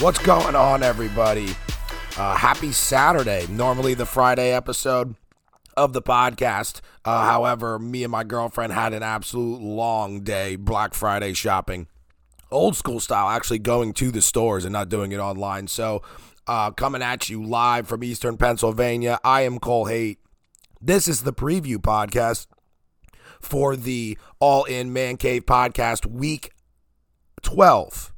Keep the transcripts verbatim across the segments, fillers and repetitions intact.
What's going on, everybody? Uh, happy Saturday. Normally the Friday episode of the podcast. Uh, however, me and my girlfriend had an absolute long day Black Friday shopping. Old school style, actually going to the stores and not doing it online. So uh, coming at you live from Eastern Pennsylvania, I am Cole Haight. This is the preview podcast for the All In Man Cave podcast, week twelve.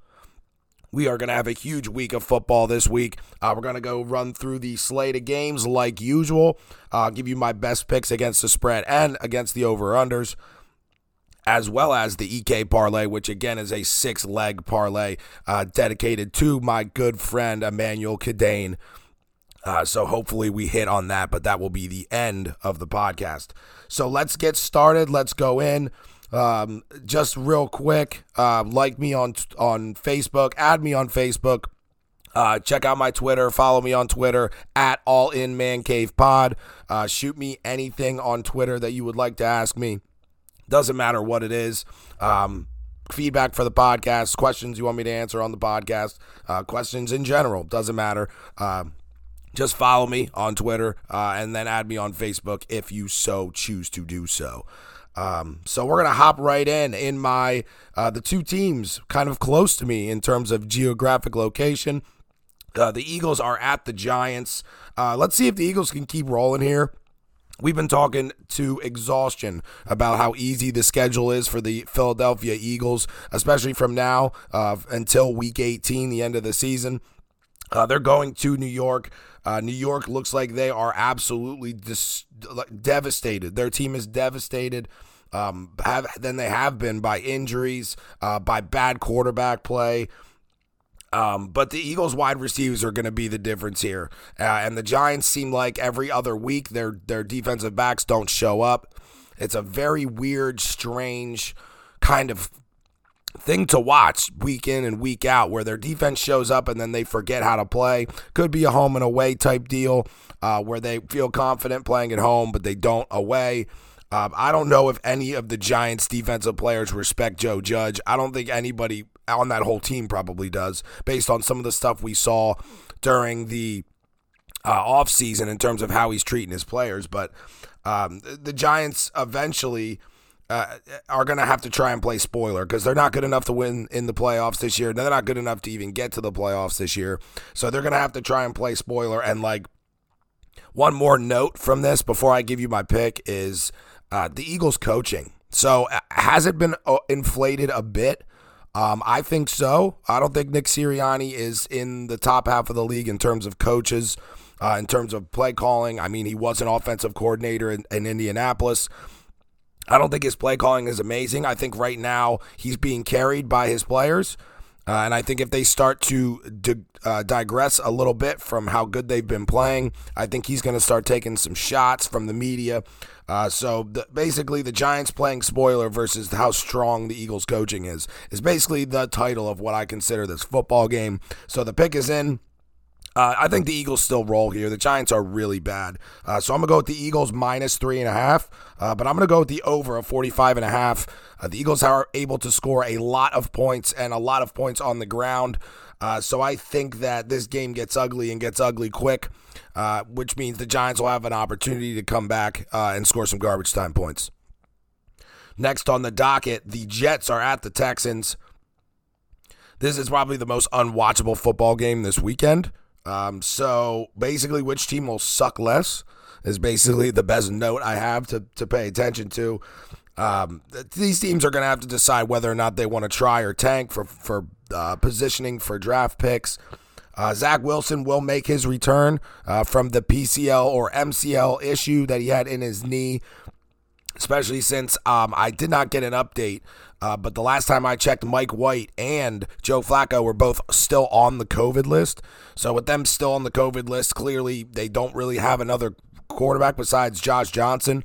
We are going to have a huge week of football this week. Uh, we're going to go run through the slate of games like usual. I'll uh, give you my best picks against the spread and against the over-unders, as well as the E K parlay, which again is a six-leg parlay uh, dedicated to my good friend Emmanuel Kidane. Uh, so hopefully we hit on that, but that will be the end of the podcast. So let's get started. Let's go in. Um, just real quick, uh, like me on, on Facebook, add me on Facebook, uh, check out my Twitter, follow me on Twitter at All In Man Cave Pod. Uh, shoot me anything on Twitter that you would like to ask me. Doesn't matter what it is. Um, feedback for the podcast, questions you want me to answer on the podcast, uh, questions in general, doesn't matter. Um, Just follow me on Twitter uh, and then add me on Facebook if you so choose to do so. Um, so we're going to hop right in. In my uh, the two teams kind of close to me in terms of geographic location. Uh, the Eagles are at the Giants. Uh, let's see if the Eagles can keep rolling here. We've been talking to exhaustion about how easy the schedule is for the Philadelphia Eagles, especially from now uh, until week eighteen, the end of the season. Uh, they're going to New York. Uh, New York looks like they are absolutely dis- devastated. Their team is devastated um, have, than they have been by injuries, uh, by bad quarterback play. Um, but the Eagles wide receivers are going to be the difference here. Uh, and the Giants seem like every other week their, their defensive backs don't show up. It's a very weird, strange kind of thing to watch week in and week out, where their defense shows up and then they forget how to play. Could be a home and away type deal uh, where they feel confident playing at home, but they don't away. Um, I don't know if any of the Giants' defensive players respect Joe Judge. I don't think anybody on that whole team probably does, based on some of the stuff we saw during the uh, offseason in terms of how he's treating his players. But um, the Giants eventually Uh, are going to have to try and play spoiler, because they're not good enough to win in the playoffs this year. They're not good enough to even get to the playoffs this year. So they're going to have to try and play spoiler. And like one more note from this before I give you my pick is uh, the Eagles coaching. So uh, has it been uh, inflated a bit? Um, I think so. I don't think Nick Sirianni is in the top half of the league in terms of coaches, uh, in terms of play calling. I mean, he was an offensive coordinator in, in Indianapolis. I don't think his play calling is amazing. I think right now he's being carried by his players. Uh, and I think if they start to dig, uh, digress a little bit from how good they've been playing, I think he's going to start taking some shots from the media. Uh, so the, basically the Giants playing spoiler versus how strong the Eagles coaching is, is basically the title of what I consider this football game. So the pick is in. Uh, I think the Eagles still roll here. The Giants are really bad. Uh, so I'm going to go with the Eagles minus three and a half. Uh, but I'm going to go with the over of forty-five and a half. Uh, the Eagles are able to score a lot of points and a lot of points on the ground. Uh, so I think that this game gets ugly and gets ugly quick, uh, which means the Giants will have an opportunity to come back uh, and score some garbage time points. Next on the docket, the Jets are at the Texans. This is probably the most unwatchable football game this weekend. Um, so basically which team will suck less is basically the best note I have to, to pay attention to. Um, these teams are going to have to decide whether or not they want to try or tank for, for, uh, positioning for draft picks. Uh, Zach Wilson will make his return, uh, from the P C L or M C L issue that he had in his knee, especially since, um, I did not get an update. Uh, but the last time I checked, Mike White and Joe Flacco were both still on the COVID list. So with them still on the COVID list, clearly they don't really have another quarterback besides Josh Johnson,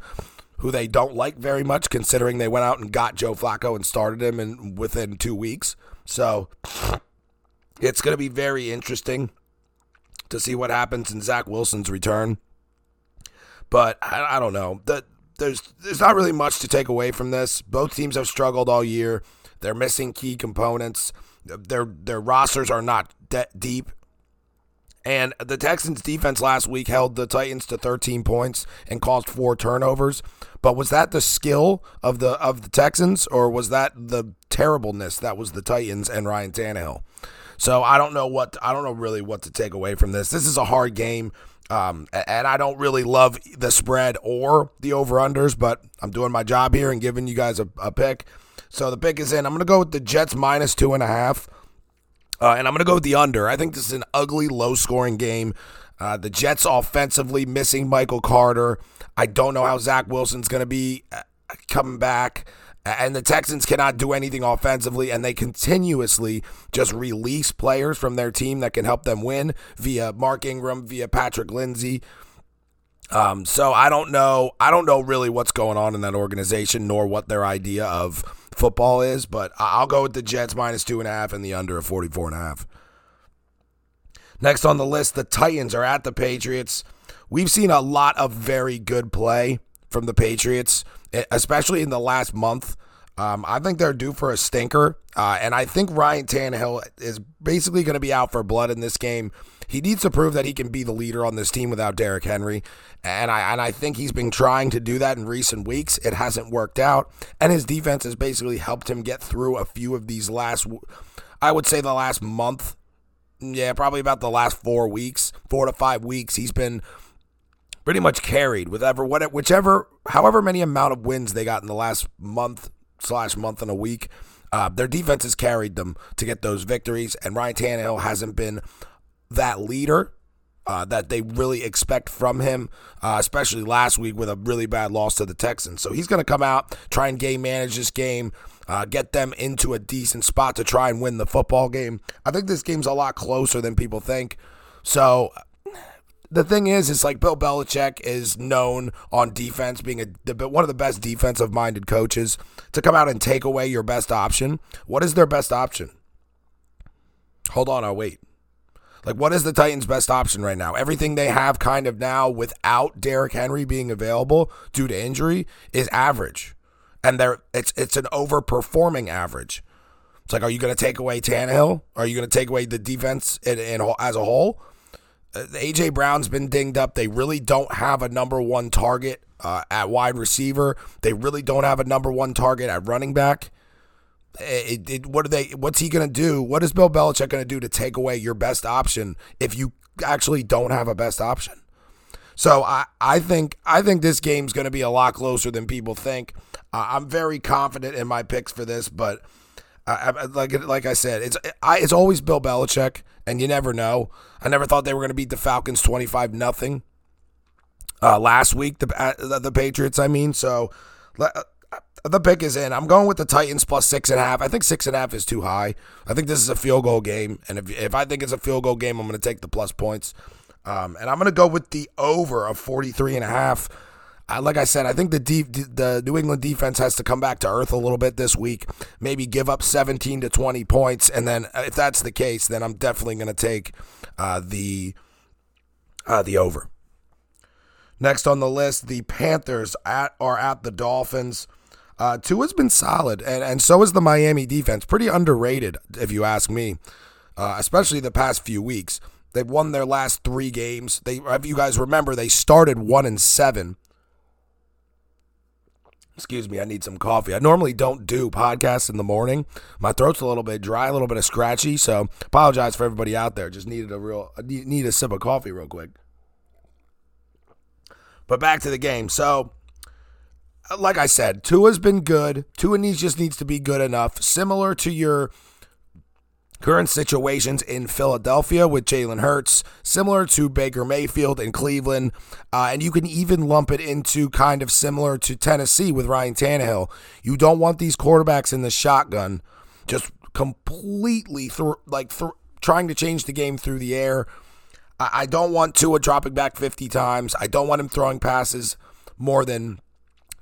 who they don't like very much, considering they went out and got Joe Flacco and started him in within two weeks. So it's going to be very interesting to see what happens in Zach Wilson's return. But I, I don't know. The There's there's not really much to take away from this. Both teams have struggled all year. They're missing key components. Their their rosters are not de- deep. And the Texans' defense last week held the Titans to thirteen points and caused four turnovers. But was that the skill of the of the Texans, or was that the terribleness that was the Titans and Ryan Tannehill? So I don't know what I don't know really what to take away from this. This is a hard game, um, and I don't really love the spread or the over-unders, but I'm doing my job here and giving you guys a, a pick. So the pick is in. I'm going to go with the Jets minus two and a half. Uh, and I'm going to go with the under. I think this is an ugly, low-scoring game. Uh, the Jets offensively missing Michael Carter. I don't know how Zach Wilson's going to be coming back. And the Texans cannot do anything offensively, and they continuously just release players from their team that can help them win via Mark Ingram, via Patrick Lindsey. Um, so I don't know. I don't know really what's going on in that organization, nor what their idea of football is, but I'll go with the Jets minus two and a half and the under of forty-four and a half. Next on the list, the Titans are at the Patriots. We've seen a lot of very good play from the Patriots, especially in the last month. Um, I think they're due for a stinker, uh, and I think Ryan Tannehill is basically going to be out for blood in this game. He needs to prove that he can be the leader on this team without Derrick Henry, and I and I think he's been trying to do that in recent weeks. It hasn't worked out, and his defense has basically helped him get through a few of these last, I would say the last month, yeah, probably about the last four weeks, four to five weeks. He's been pretty much carried with ever, whichever, however many amount of wins they got in the last month, slash month and a week. Uh, their defense has carried them to get those victories, and Ryan Tannehill hasn't been that leader uh, that they really expect from him, uh, especially last week with a really bad loss to the Texans. So he's going to come out, try and game manage this game, uh, get them into a decent spot to try and win the football game. I think this game's a lot closer than people think. So the thing is, it's like Bill Belichick is known on defense, being a the, one of the best defensive-minded coaches, to come out and take away your best option. What is their best option? Hold on, I'll wait. Like, what is the Titans' best option right now? Everything they have kind of now without Derrick Henry being available due to injury is average, and they're it's it's an overperforming average. It's like, are you going to take away Tannehill? Are you going to take away the defense in, in, as a whole? A J Brown's been dinged up. They really don't have a number one target uh, at wide receiver. They really don't have a number one target at running back. It, it, what are they? What's he going to do? What is Bill Belichick going to do to take away your best option if you actually don't have a best option? So I, I think I think this game's going to be a lot closer than people think. Uh, I'm very confident in my picks for this, but I, I, like like I said, it's I, it's always Bill Belichick. And you never know. I never thought they were going to beat the Falcons twenty-five nothing uh, last week, the, uh, the Patriots, I mean. So uh, the pick is in. I'm going with the Titans plus six and a half. I think six and a half is too high. I think this is a field goal game. And if, if I think it's a field goal game, I'm going to take the plus points. Um, and I'm going to go with the over of forty-three and a half. I, like I said, I think the de- the New England defense has to come back to earth a little bit this week, maybe give up seventeen to twenty points, and then if that's the case, then I'm definitely going to take uh, the uh, the over. Next on the list, the Panthers at, are at the Dolphins. Uh, Tua's been solid, and, and so is the Miami defense. Pretty underrated, if you ask me, uh, especially the past few weeks. They've won their last three games. They, if you guys remember, they started one and seven. Excuse me, I need some coffee. I normally don't do podcasts in the morning. My throat's a little bit dry, a little bit of scratchy, so apologize for everybody out there. Just needed a real need a sip of coffee real quick. But back to the game. So, like I said, Tua's been good. Tua needs just needs to be good enough. Similar to your current situations in Philadelphia with Jalen Hurts, similar to Baker Mayfield in Cleveland, uh, and you can even lump it into kind of similar to Tennessee with Ryan Tannehill. You don't want these quarterbacks in the shotgun just completely th- like th- trying to change the game through the air. I-, I don't want Tua dropping back fifty times. I don't want him throwing passes more than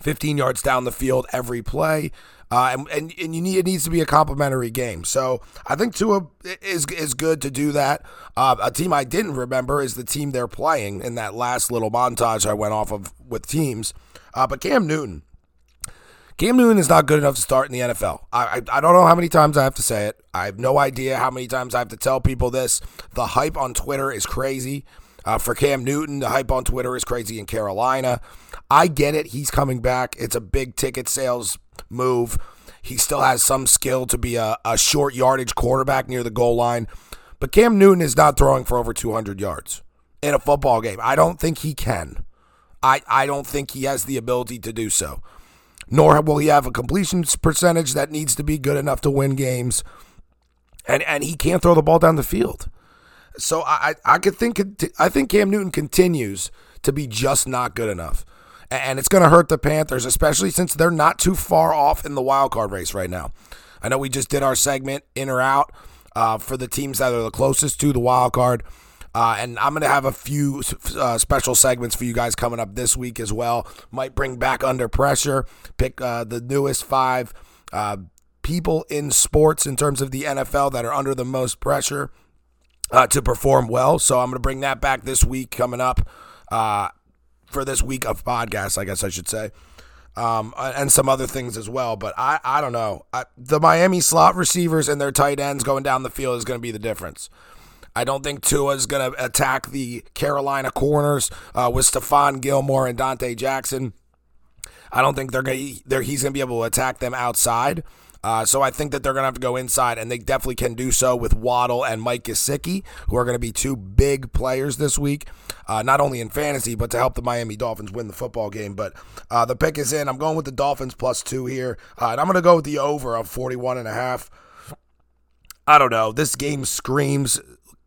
fifteen yards down the field every play. Uh, and, and and you need it needs to be a complimentary game. So I think Tua is is good to do that. Uh, a team I didn't remember is the team they're playing in that last little montage I went off of with teams. Uh, but Cam Newton, Cam Newton is not good enough to start in the N F L. I, I I don't know how many times I have to say it. I have no idea how many times I have to tell people this. The hype on Twitter is crazy. Uh, for Cam Newton, the hype on Twitter is crazy in Carolina. I get it. He's coming back. It's a big ticket sales move. He still has some skill to be a, a short yardage quarterback near the goal line. But Cam Newton is not throwing for over two hundred yards in a football game. I don't think he can. I, I don't think he has the ability to do so. Nor will he have a completion percentage that needs to be good enough to win games. And and he can't throw the ball down the field. So I I could think I think Cam Newton continues to be just not good enough. And it's going to hurt the Panthers, especially since they're not too far off in the wild card race right now. I know we just did our segment, in or out, uh, for the teams that are the closest to the wild card. Uh, and I'm going to have a few uh, special segments for you guys coming up this week as well. Might bring back Under Pressure, pick uh, the newest five uh, people in sports in terms of the N F L that are under the most pressure uh, to perform well. So I'm going to bring that back this week coming up uh, for this week of podcasts, I guess I should say, um, and some other things as well. But I, I don't know. I, the Miami slot receivers and their tight ends going down the field is going to be the difference. I don't think Tua is going to attack the Carolina corners uh, with Stephon Gilmore and Dante Jackson. I don't think they're gonna, they're, he's going to be able to attack them outside. Uh, so I think that they're going to have to go inside, and they definitely can do so with Waddle and Mike Gesicki, who are going to be two big players this week, uh, not only in fantasy, but to help the Miami Dolphins win the football game. But uh, the pick is in. I'm going with the Dolphins plus two here, uh, and I'm going to go with the over of forty-one and a half. I don't know. This game screams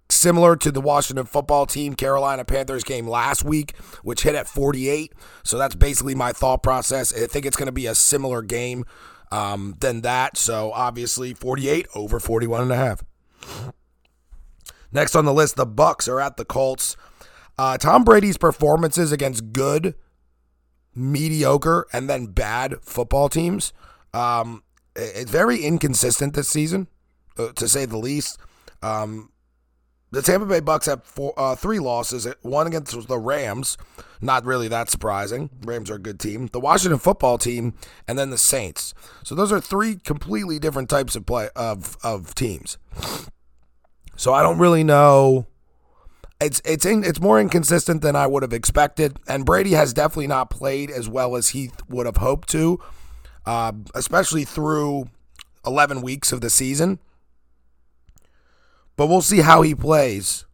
similar to the Washington football team, Carolina Panthers game last week, which hit at forty-eight. So that's basically my thought process. I think it's going to be a similar game um, than that. So obviously forty-eight over forty-one and a half. Next on the list, the Bucs are at the Colts. Uh, Tom Brady's performances against good, mediocre, and then bad football teams. Um, it's very inconsistent this season, uh, to say the least. Um, The Tampa Bay Bucks have four, uh, three losses, one against the Rams. Not really that surprising. Rams are a good team. The Washington football team, and then the Saints. So those are three completely different types of play of of teams. So I don't really know. It's it's in, it's more inconsistent than I would have expected, and Brady has definitely not played as well as he would have hoped to, uh, especially through eleven weeks of the season. But we'll see how he plays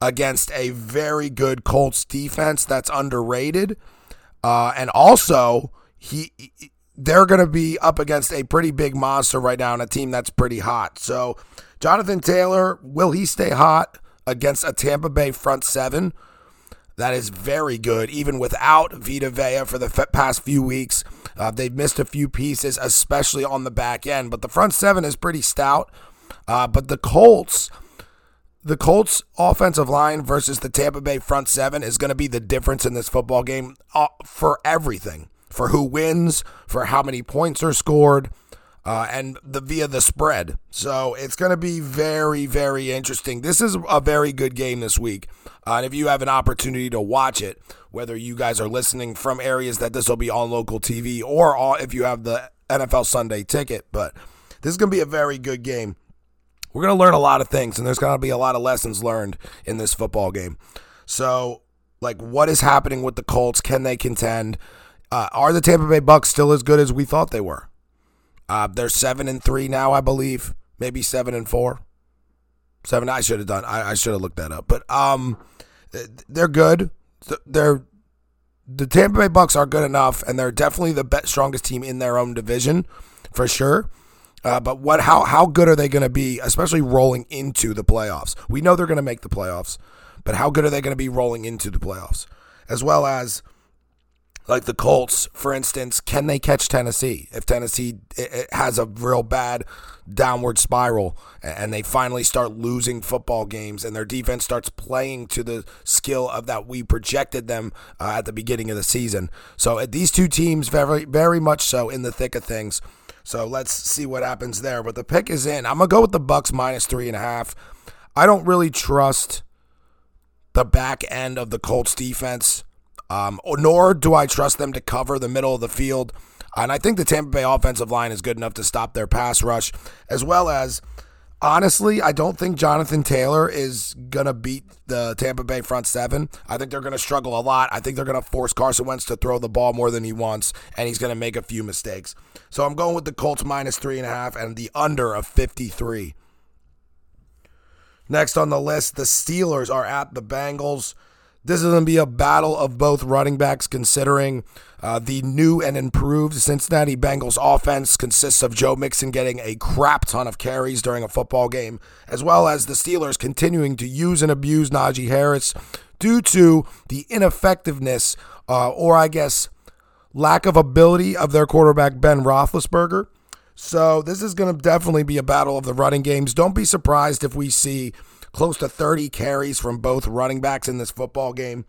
against a very good Colts defense that's underrated. Uh, and also, he they're going to be up against a pretty big monster right now and a team that's pretty hot. So, Jonathan Taylor, will he stay hot against a Tampa Bay front seven that is very good, even without Vita Vea for the f- past few weeks? Uh, they've missed a few pieces, especially on the back end. But the front seven is pretty stout. Uh, but the Colts, the Colts offensive line versus the Tampa Bay front seven is going to be the difference in this football game for everything, for who wins, for how many points are scored, uh, and the via the spread. So it's going to be very, very interesting. This is a very good game this week, uh, and if you have an opportunity to watch it, whether you guys are listening from areas that this will be on local T V or all, if you have the N F L Sunday ticket, but this is going to be a very good game. We're going to learn a lot of things, and there's going to be a lot of lessons learned in this football game. So, like, what is happening with the Colts? Can they contend? Uh, are the Tampa Bay Bucs still as good as we thought they were? Uh, they're seven and three now, I believe. Maybe seven and four. Seven. I should have done. I, I should have looked that up. But um, they're good. They're the Tampa Bay Bucs are good enough, and they're definitely the best, strongest team in their own division, for sure. Uh, but what? How how good are they going to be, especially rolling into the playoffs? We know they're going to make the playoffs, but how good are they going to be rolling into the playoffs? As well as, like the Colts, for instance, can they catch Tennessee? If Tennessee it, it has a real bad downward spiral and they finally start losing football games and their defense starts playing to the skill of that we projected them uh, at the beginning of the season. So uh, these two teams very, very much so in the thick of things. So let's see what happens there. But the pick is in. I'm going to go with the Bucs minus three and a half. I don't really trust the back end of the Colts defense, um, nor do I trust them to cover the middle of the field. And I think the Tampa Bay offensive line is good enough to stop their pass rush, as well as, honestly, I don't think Jonathan Taylor is going to beat the Tampa Bay front seven. I think they're going to struggle a lot. I think they're going to force Carson Wentz to throw the ball more than he wants, and he's going to make a few mistakes. So I'm going with the Colts minus three and a half and the under of fifty-three. Next on the list, the Steelers are at the Bengals. This is going to be a battle of both running backs, considering uh, the new and improved Cincinnati Bengals offense consists of Joe Mixon getting a crap ton of carries during a football game, as well as the Steelers continuing to use and abuse Najee Harris due to the ineffectiveness uh, or, I guess, lack of ability of their quarterback, Ben Roethlisberger. So this is going to definitely be a battle of the running games. Don't be surprised if we see close to thirty carries from both running backs in this football game.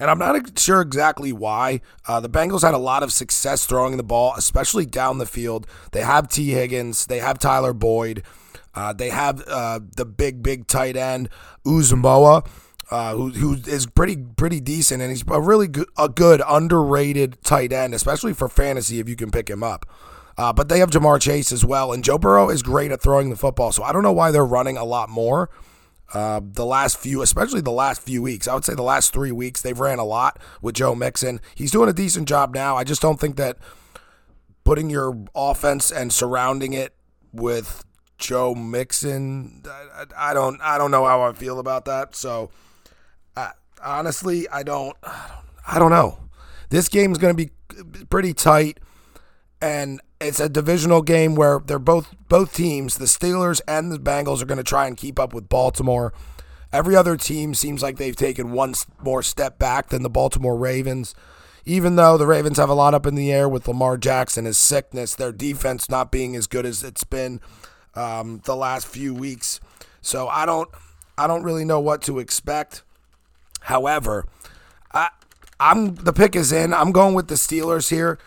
And I'm not sure exactly why. Uh, the Bengals had a lot of success throwing the ball, especially down the field. They have T. Higgins. They have Tyler Boyd. Uh, they have uh, the big, big tight end, Uzemoa, uh, who, who is pretty pretty decent. And he's a really good, a good, underrated tight end, especially for fantasy if you can pick him up. Uh, but they have Jamar Chase as well, and Joe Burrow is great at throwing the football, so I don't know why they're running a lot more uh, the last few, especially the last few weeks. I would say the last three weeks they've ran a lot with Joe Mixon. He's doing a decent job now. I just don't think that putting your offense and surrounding it with Joe Mixon, I, I don't I don't know how I feel about that. So, uh, honestly, I don't, I don't, I don't know. This game is going to be pretty tight, and it's a divisional game where they're both both teams, the Steelers and the Bengals, are going to try and keep up with Baltimore. Every other team seems like they've taken one more step back than the Baltimore Ravens. Even though the Ravens have a lot up in the air with Lamar Jackson, his sickness, their defense not being as good as it's been um, the last few weeks. So I don't I don't really know what to expect. However, I I'm the pick is in. I'm going with the Steelers here,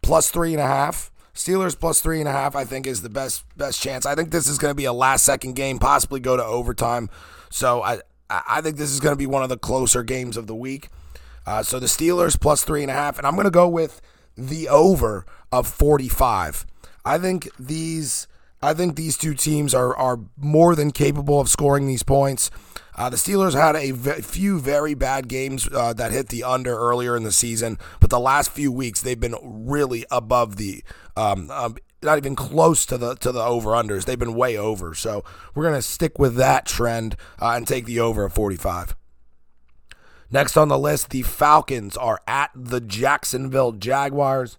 plus three and a half. Steelers plus three and a half, I think, is the best best chance. I think this is going to be a last-second game, possibly go to overtime. So I I think this is going to be one of the closer games of the week. Uh, so the Steelers plus three and a half, and I'm going to go with the over of forty-five. I think these I think these two teams are are more than capable of scoring these points. Uh, the Steelers had a v- few very bad games uh, that hit the under earlier in the season, but the last few weeks they've been really above the, um, um, not even close to the to the over-unders. They've been way over, so we're going to stick with that trend uh, and take the over of forty-five. Next on the list, the Falcons are at the Jacksonville Jaguars.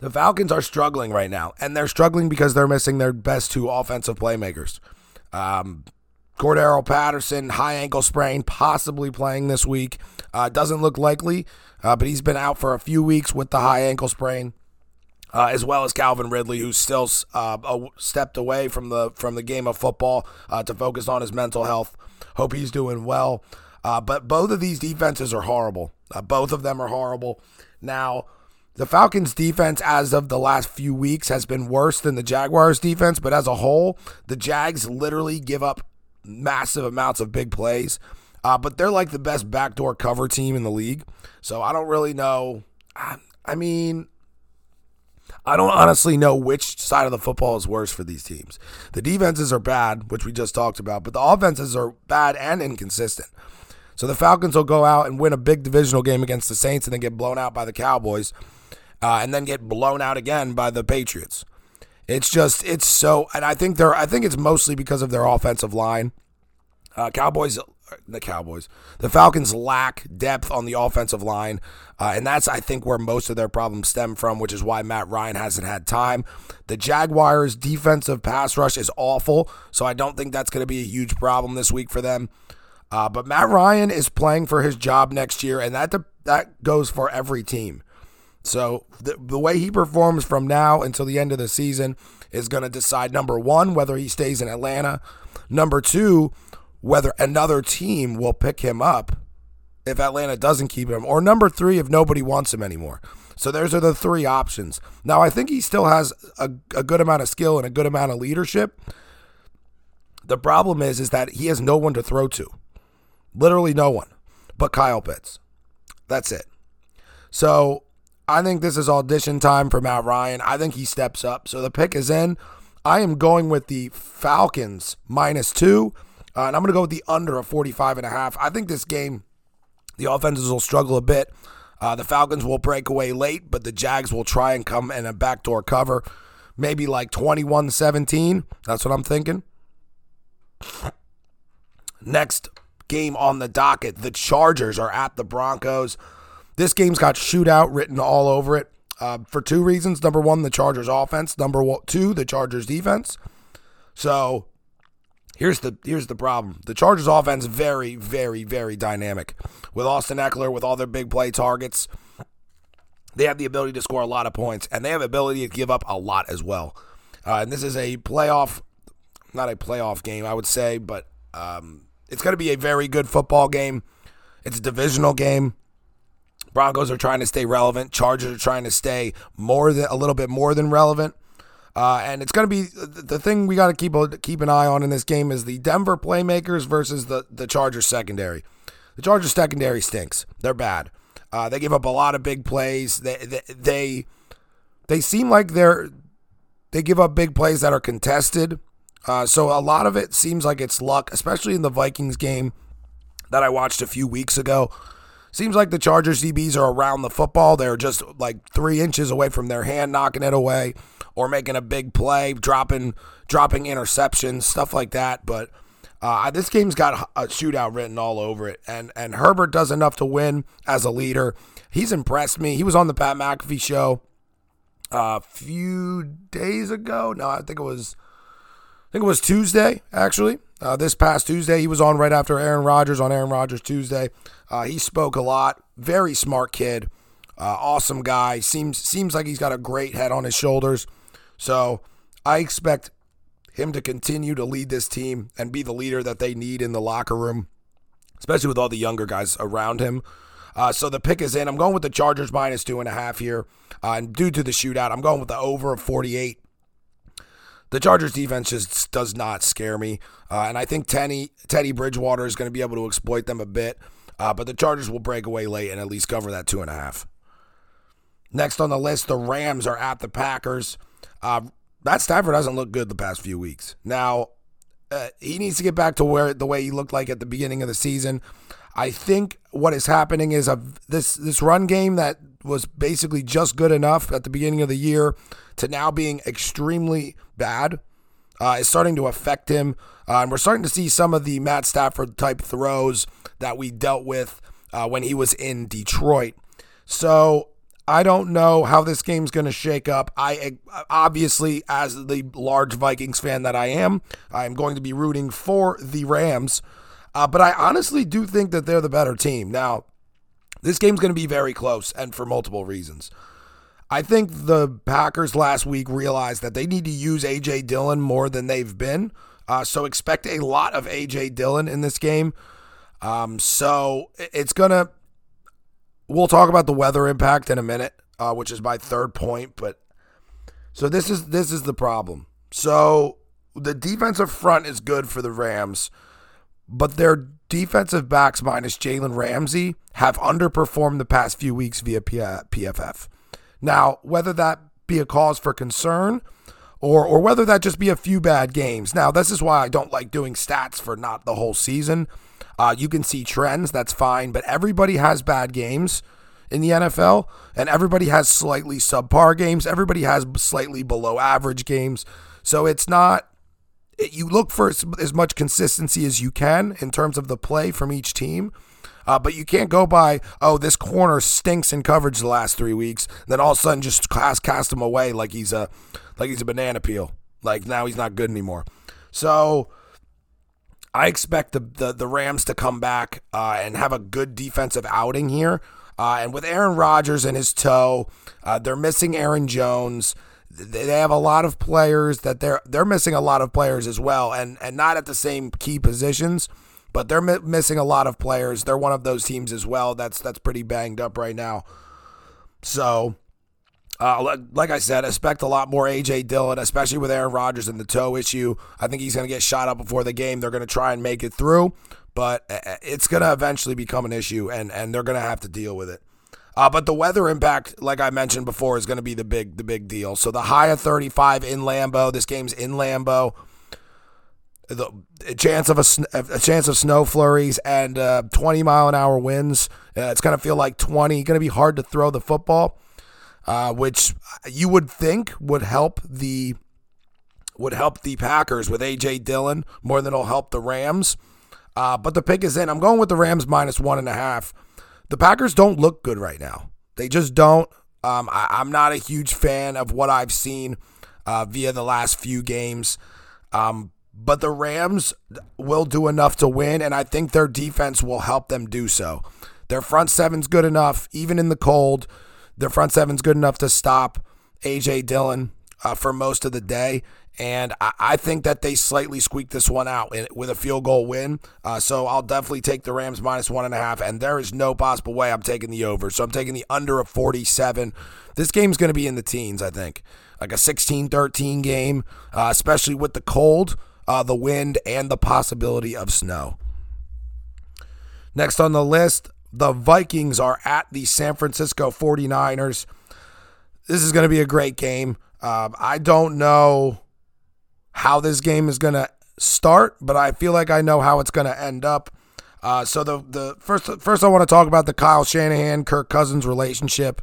The Falcons are struggling right now, and they're struggling because they're missing their best two offensive playmakers. Um, Cordero Patterson, high ankle sprain, possibly playing this week. Uh, doesn't look likely, uh, but he's been out for a few weeks with the high ankle sprain, uh, as well as Calvin Ridley, who's still uh, stepped away from the from the game of football uh, to focus on his mental health. Hope he's doing well. Uh, but both of these defenses are horrible. Uh, both of them are horrible. Now, the Falcons' defense as of the last few weeks has been worse than the Jaguars' defense, but as a whole, the Jags literally give up massive amounts of big plays, uh, but they're like the best backdoor cover team in the league, so I don't really know. I, I mean, I don't honestly know which side of the football is worse for these teams. The defenses are bad, which we just talked about, but the offenses are bad and inconsistent. So the Falcons will go out and win a big divisional game against the Saints and then get blown out by the Cowboys. Uh, and then get blown out again by the Patriots. It's just, it's so, and I think they're, I think it's mostly because of their offensive line. Uh, Cowboys, the Cowboys, the Falcons lack depth on the offensive line, uh, and that's, I think, where most of their problems stem from, which is why Matt Ryan hasn't had time. The Jaguars' defensive pass rush is awful, so I don't think that's going to be a huge problem this week for them. Uh, but Matt Ryan is playing for his job next year, and that that goes for every team. So the, the way he performs from now until the end of the season is going to decide, number one, whether he stays in Atlanta. Number two, whether another team will pick him up if Atlanta doesn't keep him. Or number three, if nobody wants him anymore. So those are the three options. Now, I think he still has a, a good amount of skill and a good amount of leadership. The problem is, is that he has no one to throw to. Literally no one but Kyle Pitts. That's it. So I think this is audition time for Matt Ryan. I think he steps up. So the pick is in. I am going with the Falcons minus two, uh, and I'm going to go with the under of forty-five and a half. I think this game, the offenses will struggle a bit. Uh, the Falcons will break away late, but the Jags will try and come in a backdoor cover. Maybe like twenty-one seventeen. That's what I'm thinking. Next game on the docket, the Chargers are at the Broncos. This game's got shootout written all over it uh, for two reasons. Number one, the Chargers offense. Number two, the Chargers defense. So here's the here's the problem. The Chargers offense, very, very, very dynamic. With Austin Eckler, with all their big play targets, they have the ability to score a lot of points, and they have the ability to give up a lot as well. Uh, and this is a playoff, not a playoff game, I would say, but um, it's going to be a very good football game. It's a divisional game. Broncos are trying to stay relevant. Chargers are trying to stay more than a little bit more than relevant. Uh, and it's going to be the thing we got to keep keep an eye on in this game is the Denver playmakers versus the, the Chargers secondary. The Chargers secondary stinks. They're bad. Uh, they give up a lot of big plays. They they they, they seem like they're they give up big plays that are contested. Uh, so a lot of it seems like it's luck, especially in the Vikings game that I watched a few weeks ago. Seems like the Chargers D Bs are around the football. They're just like three inches away from their hand, knocking it away or making a big play, dropping dropping interceptions, stuff like that. But uh, this game's got a shootout written all over it. And and Herbert does enough to win as a leader. He's impressed me. He was on the Pat McAfee show a few days ago. No, I think it was I think it was Tuesday, actually. Uh, this past Tuesday, he was on right after Aaron Rodgers on Aaron Rodgers Tuesday. Uh, he spoke a lot. Very smart kid. Uh, awesome guy. Seems seems like he's got a great head on his shoulders. So I expect him to continue to lead this team and be the leader that they need in the locker room, especially with all the younger guys around him. Uh, so the pick is in. I'm going with the Chargers minus two and a half here. Uh, and due to the shootout, I'm going with the over of forty-eight. The Chargers defense just does not scare me. Uh, and I think Teddy, Teddy Bridgewater is going to be able to exploit them a bit. Uh, but the Chargers will break away late and at least cover that two and a half. Next on the list, the Rams are at the Packers. Uh, Matt Stafford hasn't looked good the past few weeks. Now, uh, he needs to get back to where the way he looked like at the beginning of the season. I think what is happening is a, this this run game that was basically just good enough at the beginning of the year to now being extremely bad uh, is starting to affect him. Uh, and we're starting to see some of the Matt Stafford-type throws that we dealt with uh, when he was in Detroit. So I don't know how this game's going to shake up. I obviously, as the large Vikings fan that I am, I'm going to be rooting for the Rams. Uh, but I honestly do think that they're the better team. Now, this game's going to be very close, and for multiple reasons. I think the Packers last week realized that they need to use A J. Dillon more than they've been. Uh, so expect a lot of A J. Dillon in this game. Um, so it's going to – we'll talk about the weather impact in a minute, uh, which is my third point. But so this is this is the problem. So the defensive front is good for the Rams, but their defensive backs minus Jalen Ramsey have underperformed the past few weeks via P F F. Now, whether that be a cause for concern or or whether that just be a few bad games. Now, this is why I don't like doing stats for not the whole season. Uh, you can see trends, that's fine, but everybody has bad games in the N F L, and everybody has slightly subpar games. Everybody has slightly below average games. So it's not... You look for as much consistency as you can in terms of the play from each team, uh, but you can't go by, oh, this corner stinks in coverage the last three weeks, then all of a sudden just cast, cast him away like he's a like he's a banana peel. Like now he's not good anymore. So I expect the the, the Rams to come back uh, and have a good defensive outing here. Uh, and with Aaron Rodgers and his toe, uh, they're missing Aaron Jones. They have a lot of players that they're they're missing a lot of players as well, and and not at the same key positions, but they're mi- missing a lot of players. They're one of those teams as well that's that's pretty banged up right now. So, uh, like I said, expect a lot more A J. Dillon, especially with Aaron Rodgers and the toe issue. I think he's going to get shot up before the game. They're going to try and make it through, but it's going to eventually become an issue, and and they're going to have to deal with it. Uh, but the weather impact, like I mentioned before, is going to be the big the big deal. So the high of thirty-five in Lambeau. This game's in Lambeau. The a chance of a, a chance of snow flurries and uh, twenty mile an hour winds. Uh, it's going to feel like twenty. Going to be hard to throw the football, uh, which you would think would help the would help the Packers with A J Dillon more than it'll help the Rams. Uh, but the pick is in. I'm going with the Rams minus one and a half. The Packers don't look good right now. They just don't. Um, I, I'm not a huge fan of what I've seen uh, via the last few games. Um, but the Rams will do enough to win, and I think their defense will help them do so. Their front seven's good enough, even in the cold. Their front seven's good enough to stop A J Dillon uh, for most of the day. And I think that they slightly squeaked this one out with a field goal win. Uh, so I'll definitely take the Rams minus one and a half. And there is no possible way I'm taking the over. So I'm taking the under of forty-seven. This game's going to be in the teens, I think. Like a sixteen thirteen game, uh, especially with the cold, uh, the wind, and the possibility of snow. Next on the list, the Vikings are at the San Francisco forty-niners. This is going to be a great game. Uh, I don't know how this game is going to start, but I feel like I know how it's going to end up. Uh, so the the first first I want to talk about the Kyle Shanahan-Kirk Cousins relationship.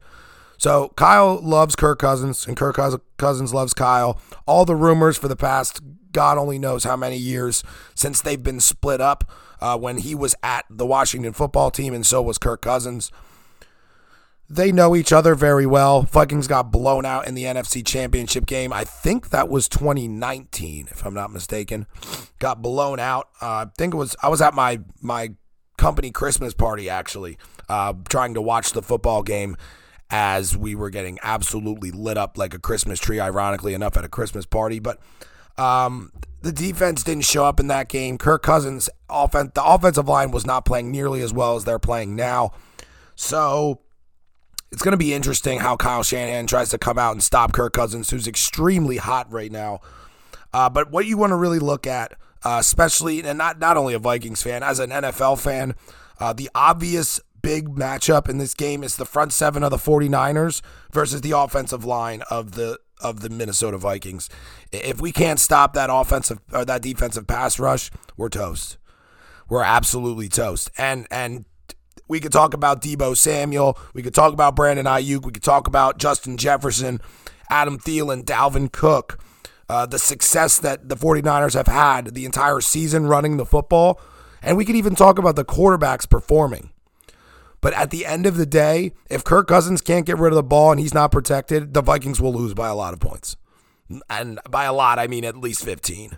So Kyle loves Kirk Cousins, and Kirk Cousins loves Kyle. All the rumors for the past God only knows how many years since they've been split up uh, when he was at the Washington football team, and so was Kirk Cousins. They know each other very well. Vikings got blown out in the N F C Championship game. I think that was twenty nineteen, if I'm not mistaken. Got blown out. Uh, I think it was. I was at my my company Christmas party actually, uh, trying to watch the football game as we were getting absolutely lit up like a Christmas tree. Ironically enough, at a Christmas party, but um, the defense didn't show up in that game. Kirk Cousins' offense, the offensive line was not playing nearly as well as they're playing now. So it's going to be interesting how Kyle Shanahan tries to come out and stop Kirk Cousins, who's extremely hot right now. Uh, but what you want to really look at, uh, especially, and not, not only a Vikings fan, as an N F L fan, uh, the obvious big matchup in this game is the front seven of the forty-niners versus the offensive line of the of the Minnesota Vikings. If we can't stop that offensive or that defensive pass rush, we're toast. We're absolutely toast. And and. We could talk about Deebo Samuel. We could talk about Brandon Ayuk. We could talk about Justin Jefferson, Adam Thielen, Dalvin Cook. Uh, the success that the forty-niners have had the entire season running the football. And we could even talk about the quarterbacks performing. But at the end of the day, if Kirk Cousins can't get rid of the ball and he's not protected, the Vikings will lose by a lot of points. And by a lot, I mean at least fifteen.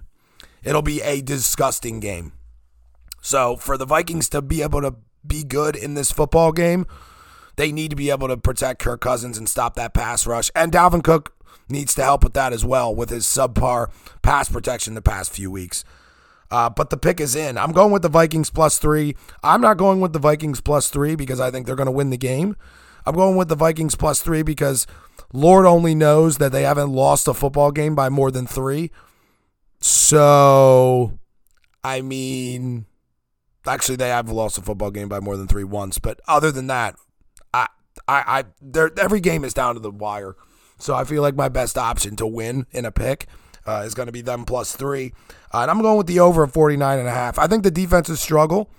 It'll be a disgusting game. So for the Vikings to be able to be good in this football game, they need to be able to protect Kirk Cousins and stop that pass rush. And Dalvin Cook needs to help with that as well with his subpar pass protection the past few weeks. Uh, but the pick is in. I'm going with the Vikings plus three. I'm not going with the Vikings plus three because I think they're going to win the game. I'm going with the Vikings plus three because Lord only knows that they haven't lost a football game by more than three. So, I mean... Actually, they have lost a football game by more than three once. But other than that, I, I, I every game is down to the wire. So I feel like my best option to win in a pick uh, is going to be them plus three. Uh, and I'm going with the over of forty-nine and a half. I think the defenses struggle.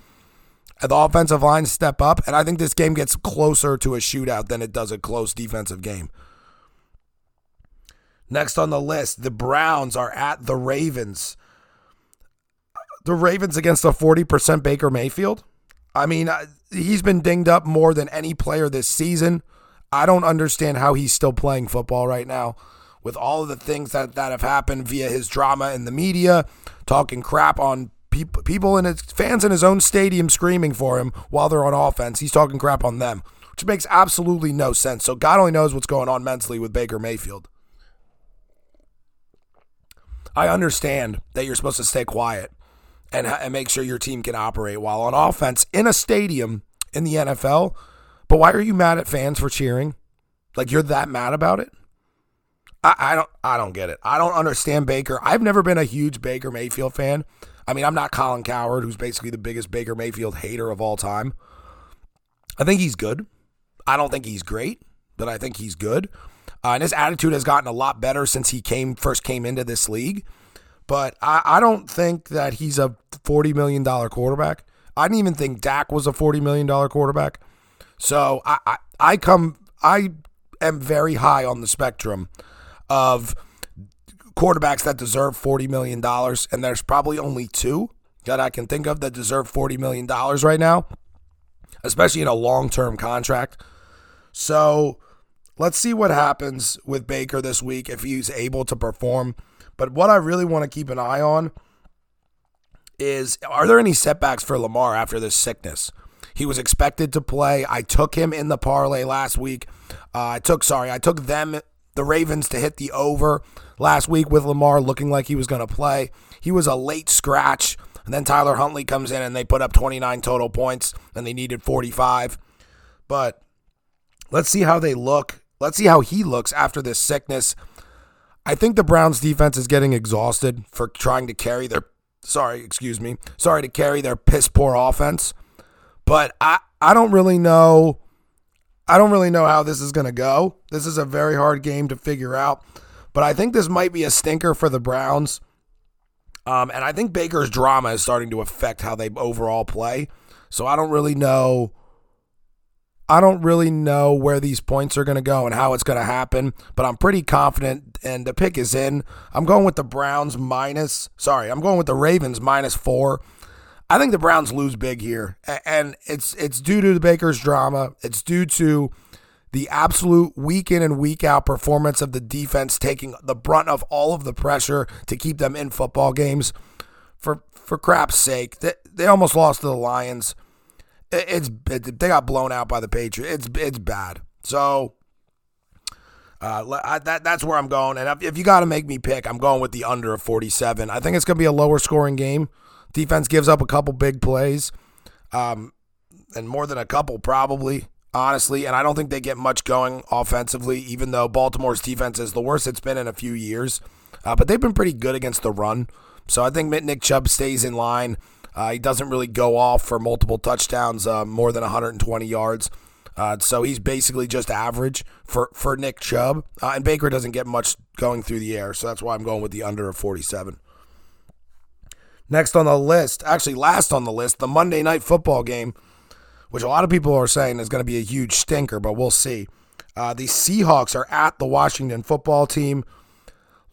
The offensive line step up. And I think this game gets closer to a shootout than it does a close defensive game. Next on the list, the Browns are at the Ravens. The Ravens against a forty percent Baker Mayfield. I mean, he's been dinged up more than any player this season. I don't understand how he's still playing football right now with all of the things that, that have happened via his drama in the media, talking crap on peop- people and his fans in his own stadium screaming for him while they're on offense. He's talking crap on them, which makes absolutely no sense. So God only knows what's going on mentally with Baker Mayfield. I understand that you're supposed to stay quiet And, and make sure your team can operate while on offense in a stadium in the N F L. But why are you mad at fans for cheering? Like, you're that mad about it? I, I don't I don't get it. I don't understand Baker. I've never been a huge Baker Mayfield fan. I mean, I'm not Colin Cowherd, who's basically the biggest Baker Mayfield hater of all time. I think he's good. I don't think he's great, but I think he's good. Uh, and his attitude has gotten a lot better since he came first came into this league. But I, I don't think that he's a forty million dollars quarterback. I didn't even think Dak was a forty million dollars quarterback. So I, I, I come I am very high on the spectrum of quarterbacks that deserve forty million dollars, and there's probably only two that I can think of that deserve forty million dollars right now, especially in a long-term contract. So let's see what happens with Baker this week if he's able to perform. But what I really want to keep an eye on is, are there any setbacks for Lamar after this sickness? He was expected to play. I took him in the parlay last week. Uh, I took, sorry, I took them, the Ravens, to hit the over last week with Lamar looking like he was going to play. He was a late scratch, and then Tyler Huntley comes in, and they put up twenty-nine total points, and they needed forty-five. But let's see how they look. Let's see how he looks after this sickness. I think the Browns defense is getting exhausted for trying to carry their, sorry, excuse me, sorry to carry their piss poor offense. But I, I don't really know, I don't really know how this is going to go. This is a very hard game to figure out. But I think this might be a stinker for the Browns. Um, and I think Baker's drama is starting to affect how they overall play. So I don't really know. I don't really know where these points are going to go and how it's going to happen, but I'm pretty confident, and the pick is in. I'm going with the Browns minus, sorry, I'm going with the Ravens minus four. I think the Browns lose big here, and it's it's due to the Baker's drama. It's due to the absolute week in and week out performance of the defense taking the brunt of all of the pressure to keep them in football games. For for crap's sake, they, they almost lost to the Lions. It's it, they got blown out by the Patriots. It's it's bad. So uh, I, that that's where I'm going. And if you got to make me pick, I'm going with the under of forty-seven. I think it's going to be a lower scoring game. Defense gives up a couple big plays, um, and more than a couple probably, honestly. And I don't think they get much going offensively, even though Baltimore's defense is the worst it's been in a few years. Uh, but they've been pretty good against the run. So I think Nick Chubb stays in line. Uh, he doesn't really go off for multiple touchdowns, uh, more than one hundred twenty yards. Uh, so he's basically just average for, for Nick Chubb. Uh, and Baker doesn't get much going through the air, so that's why I'm going with the under of forty-seven. Next on the list, actually last on the list, the Monday Night Football game, which a lot of people are saying is going to be a huge stinker, but we'll see. Uh, the Seahawks are at the Washington football team.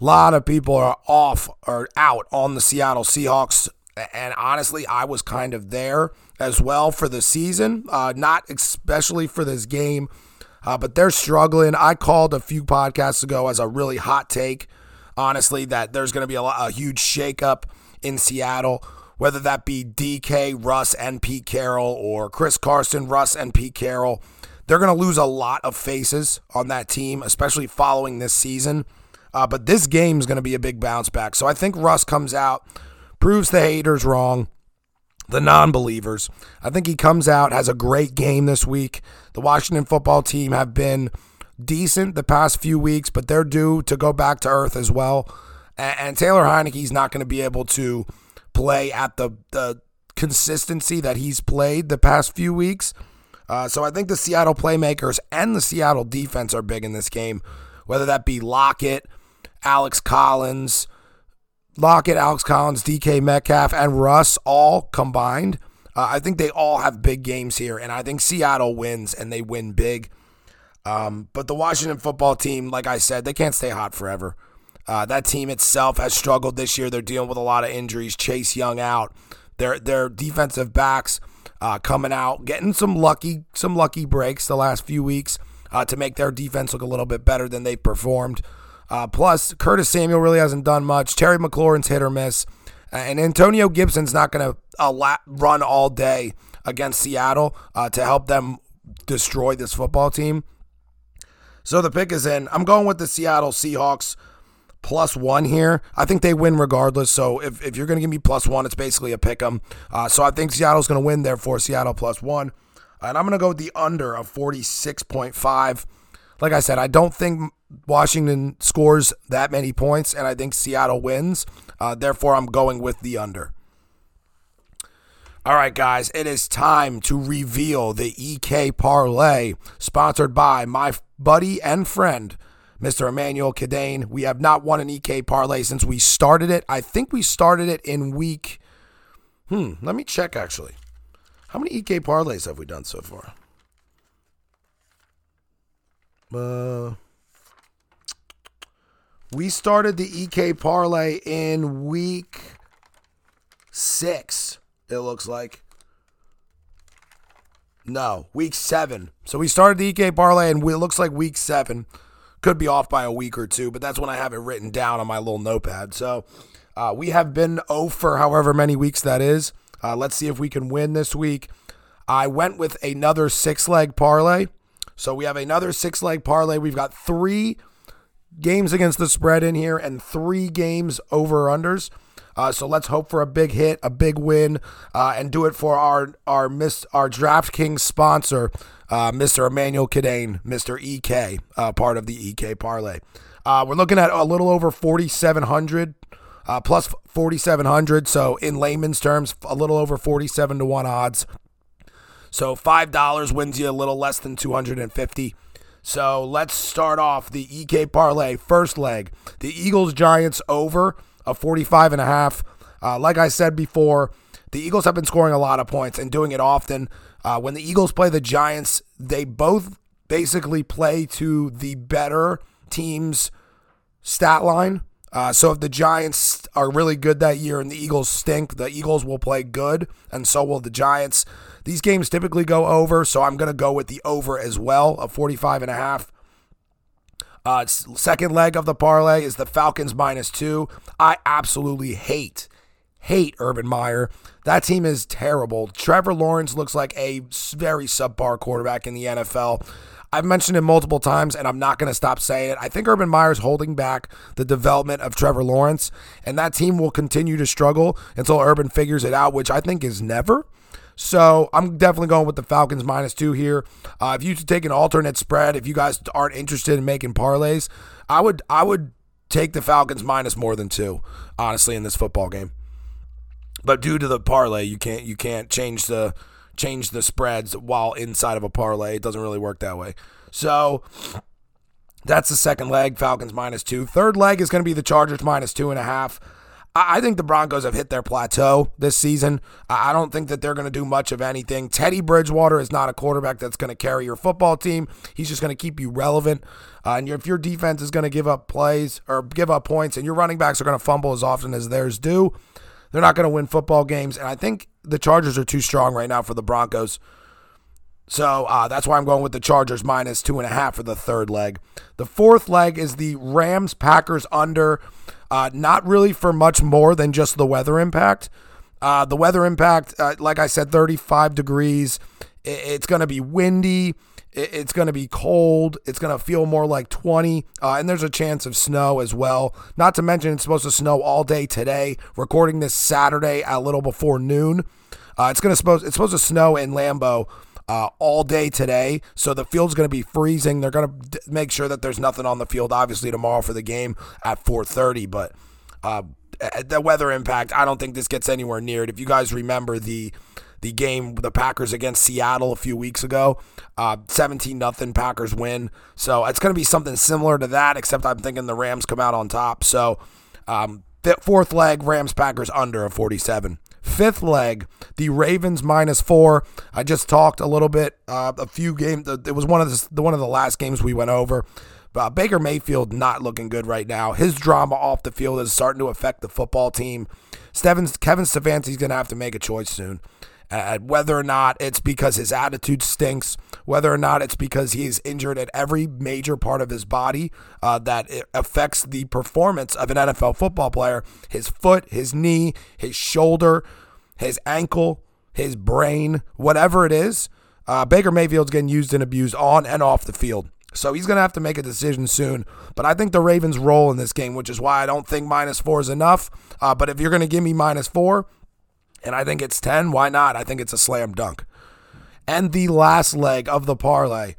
A lot of people are off or out on the Seattle Seahawks. And honestly, I was kind of there as well for the season, uh, not especially for this game, uh, but they're struggling. I called a few podcasts ago as a really hot take, honestly, that there's going to be a, a huge shakeup in Seattle, whether that be D K, Russ, and Pete Carroll, or Chris Carson, Russ, and Pete Carroll. They're going to lose a lot of faces on that team, especially following this season. Uh, but this game is going to be a big bounce back. So I think Russ comes out, proves the haters wrong, the non-believers. I think he comes out, has a great game this week. The Washington football team have been decent the past few weeks, but they're due to go back to earth as well. And Taylor Heineke's not going to be able to play at the, the consistency that he's played the past few weeks. Uh, so I think the Seattle playmakers and the Seattle defense are big in this game, whether that be Lockett, Alex Collins, Lockett, Alex Collins, D K Metcalf, and Russ all combined. Uh, I think they all have big games here, and I think Seattle wins, and they win big. Um, but the Washington football team, like I said, they can't stay hot forever. Uh, that team itself has struggled this year. They're dealing with a lot of injuries. Chase Young out. Their their defensive backs uh, coming out, getting some lucky some lucky breaks the last few weeks uh, to make their defense look a little bit better than they've performed. Uh, plus, Curtis Samuel really hasn't done much. Terry McLaurin's hit or miss. And Antonio Gibson's not going to run all day against Seattle uh, to help them destroy this football team. So the pick is in. I'm going with the Seattle Seahawks plus one here. I think they win regardless. So if, if you're going to give me plus one, it's basically a pick 'em. Uh, so I think Seattle's going to win, therefore Seattle plus one. And I'm going to go with the under of forty-six point five. Like I said, I don't think Washington scores that many points, and I think Seattle wins. Uh, therefore, I'm going with the under. All right, guys, it is time to reveal the E K Parlay, sponsored by my buddy and friend, Mister Emmanuel Kidane. We have not won an E K Parlay since we started it. I think we started it in week... Hmm, let me check, actually. How many E K Parlays have we done so far? Uh, we started the E K Parlay in week six. It looks like. No, week seven. So we started the E K Parlay, and it looks like week seven. Could be off by a week or two, but that's when I have it written down on my little notepad. So uh, we have been zero for however many weeks that is. Uh, let's see if we can win this week. I went with another six-leg parlay. So we have another six-leg parlay. We've got three games against the spread in here and three games over-unders. Uh, so let's hope for a big hit, a big win, uh, and do it for our our miss our DraftKings sponsor, uh, Mister Emmanuel Kidane, Mister E K, uh, part of the E K Parlay. Uh, we're looking at a little over forty-seven hundred, uh, plus forty-seven hundred. So in layman's terms, a little over forty-seven to one odds. So five dollars wins you a little less than two hundred fifty. So let's start off the E K Parlay first leg, the Eagles Giants over. A forty-five and a half. Uh, like I said before, the Eagles have been scoring a lot of points and doing it often. Uh, when the Eagles play the Giants, they both basically play to the better team's stat line. Uh, so if the Giants are really good that year and the Eagles stink, the Eagles will play good, and so will the Giants. These games typically go over, so I'm going to go with the over as well, a forty-five and a half. Uh, second leg of the parlay is the Falcons minus two. I absolutely hate, hate Urban Meyer. That team is terrible. Trevor Lawrence looks like a very subpar quarterback in the N F L. I've mentioned it multiple times, and I'm not going to stop saying it. I think Urban Meyer's holding back the development of Trevor Lawrence, and that team will continue to struggle until Urban figures it out, which I think is never. So I'm definitely going with the Falcons minus two here. Uh, if you take an alternate spread, if you guys aren't interested in making parlays, I would I would take the Falcons minus more than two, honestly, in this football game. But due to the parlay, you can't you can't change the change the spreads while inside of a parlay. It doesn't really work that way. So that's the second leg, Falcons minus two. Third leg is going to be the Chargers minus two and a half. I think the Broncos have hit their plateau this season. I don't think that they're going to do much of anything. Teddy Bridgewater is not a quarterback that's going to carry your football team. He's just going to keep you relevant. Uh, and if your defense is going to give up plays or give up points and your running backs are going to fumble as often as theirs do, they're not going to win football games. And I think the Chargers are too strong right now for the Broncos. So uh, that's why I'm going with the Chargers minus two and a half for the third leg. The fourth leg is the Rams-Packers under. Uh, not really for much more than just the weather impact. Uh, the weather impact, uh, like I said, thirty-five degrees. It, it's going to be windy. It, it's going to be cold. It's going to feel more like twenty. Uh, and there's a chance of snow as well. Not to mention it's supposed to snow all day today. Recording this Saturday at a little before noon. Uh, it's going to it's supposed to snow in Lambeau Uh, all day today, so the field's going to be freezing. They're going to d- make sure that there's nothing on the field, obviously, tomorrow for the game at four thirty, but uh, the weather impact, I don't think this gets anywhere near it. If you guys remember the the game, the Packers against Seattle a few weeks ago, uh, seventeen nothing Packers win, so it's going to be something similar to that, except I'm thinking the Rams come out on top, so um, fourth leg, Rams-Packers under a forty-seven. Fifth leg, the Ravens minus four. I just talked a little bit, uh, a few games. It was one of the, the one of the last games we went over. Uh, Baker Mayfield not looking good right now. His drama off the field is starting to affect the football team. Steven's, Kevin Stefanski's going to have to make a choice soon. Uh, whether or not it's because his attitude stinks, whether or not it's because he's injured at every major part of his body uh, that it affects the performance of an N F L football player, his foot, his knee, his shoulder, his ankle, his brain, whatever it is, uh, Baker Mayfield's getting used and abused on and off the field. So he's going to have to make a decision soon. But I think the Ravens roll in this game, which is why I don't think minus four is enough. Uh, but if you're going to give me minus four, and I think it's ten. Why not? I think it's a slam dunk. And the last leg of the parlay.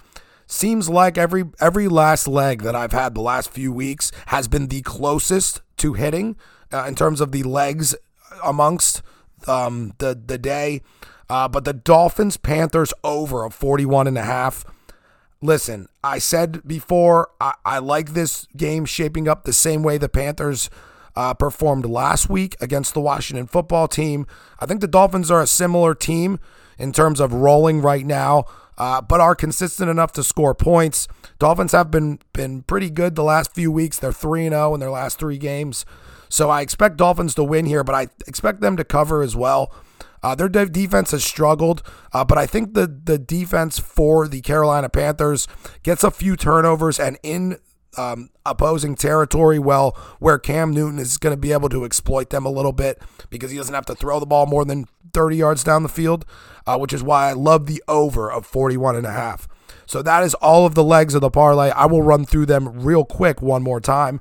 Seems like every every last leg that I've had the last few weeks has been the closest to hitting uh, in terms of the legs amongst um, the the day. Uh, but the Dolphins Panthers over of forty-one and a half. Listen, I said before, I, I like this game shaping up the same way the Panthers uh, performed last week against the Washington football team. I think the Dolphins are a similar team in terms of rolling right now, uh, but are consistent enough to score points. Dolphins have been been pretty good the last few weeks. They're three and oh in their last three games. So I expect Dolphins to win here, but I expect them to cover as well. Uh, their de- defense has struggled, uh, but I think the, the defense for the Carolina Panthers gets a few turnovers and in um, opposing territory, well, where Cam Newton is going to be able to exploit them a little bit because he doesn't have to throw the ball more than thirty yards down the field, uh, which is why I love the over of forty-one and a half. So that is all of the legs of the parlay. I will run through them real quick one more time.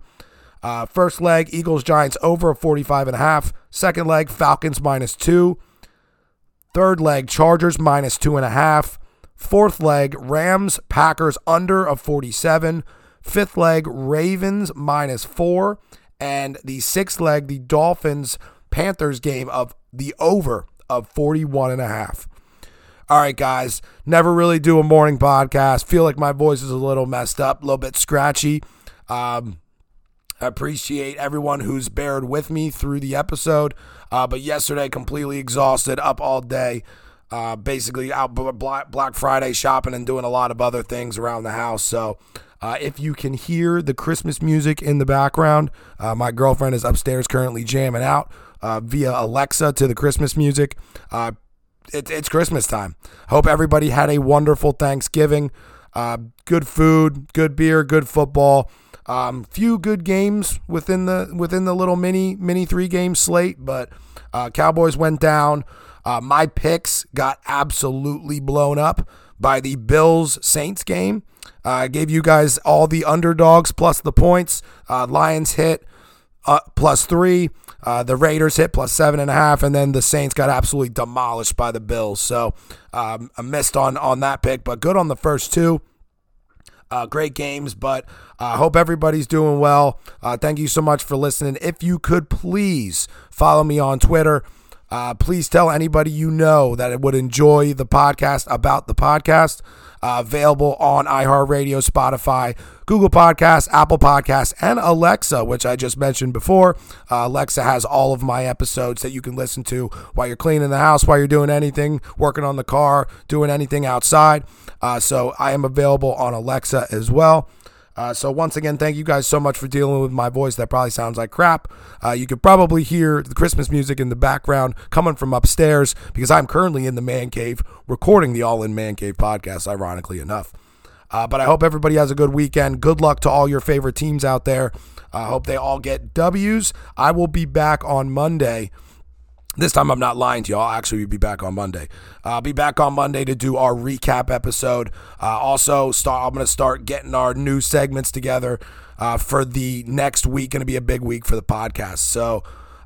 Uh, first leg, Eagles-Giants over of forty-five and a half. Second leg, Falcons minus two. Third leg, Chargers minus two and a half. Fourth leg, Rams, Packers under of forty-seven. Fifth leg, Ravens minus four. And the sixth leg, the Dolphins, Panthers game of the over of forty-one and a half. All right, guys, never really do a morning podcast. Feel like my voice is a little messed up, a little bit scratchy. Um, I appreciate everyone who's bared with me through the episode. Uh, but yesterday, completely exhausted, up all day, uh, basically out Black Friday shopping and doing a lot of other things around the house. So uh, if you can hear the Christmas music in the background, uh, my girlfriend is upstairs currently jamming out uh, via Alexa to the Christmas music. Uh, it, it's Christmas time. Hope everybody had a wonderful Thanksgiving. Uh, good food, good beer, good football. Um, few good games within the within the little mini mini three game slate, but uh, Cowboys went down. Uh, my picks got absolutely blown up by the Bills Saints game. Uh, I gave you guys all the underdogs plus the points. Uh, Lions hit uh, plus three. Uh, the Raiders hit plus seven and a half, and then the Saints got absolutely demolished by the Bills. So um, I missed on on that pick, but good on the first two. Uh, great games, but I uh, hope everybody's doing well. Uh, thank you so much for listening. If you could please follow me on Twitter. Uh, please tell anybody you know that it would enjoy the podcast about the podcast. Uh, available on iHeartRadio, Spotify, Google Podcasts, Apple Podcasts, and Alexa, which I just mentioned before. Uh, Alexa has all of my episodes that you can listen to while you're cleaning the house, while you're doing anything, working on the car, doing anything outside. Uh, so I am available on Alexa as well. Uh, so once again, thank you guys so much for dealing with my voice. That probably sounds like crap. Uh, you could probably hear the Christmas music in the background coming from upstairs because I'm currently in the man cave recording the All In Man Cave podcast, ironically enough. Uh, but I hope everybody has a good weekend. Good luck to all your favorite teams out there. I uh, hope they all get W's. I will be back on Monday. This time I'm not lying to you. I'll actually be back on Monday. Uh, I'll be back on Monday to do our recap episode. Uh, also, start, I'm going to start getting our new segments together uh, for the next week. Going to be a big week for the podcast. So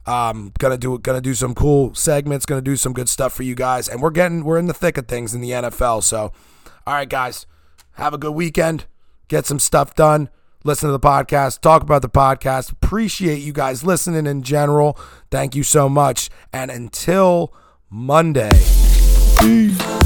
um, gonna do gonna do some cool segments. Gonna do some good stuff for you guys. And we're getting we're in the thick of things in the N F L. So all right, guys, have a good weekend. Get some stuff done. Listen to the podcast, talk about the podcast. Appreciate you guys listening in general. Thank you so much. And until Monday. Peace.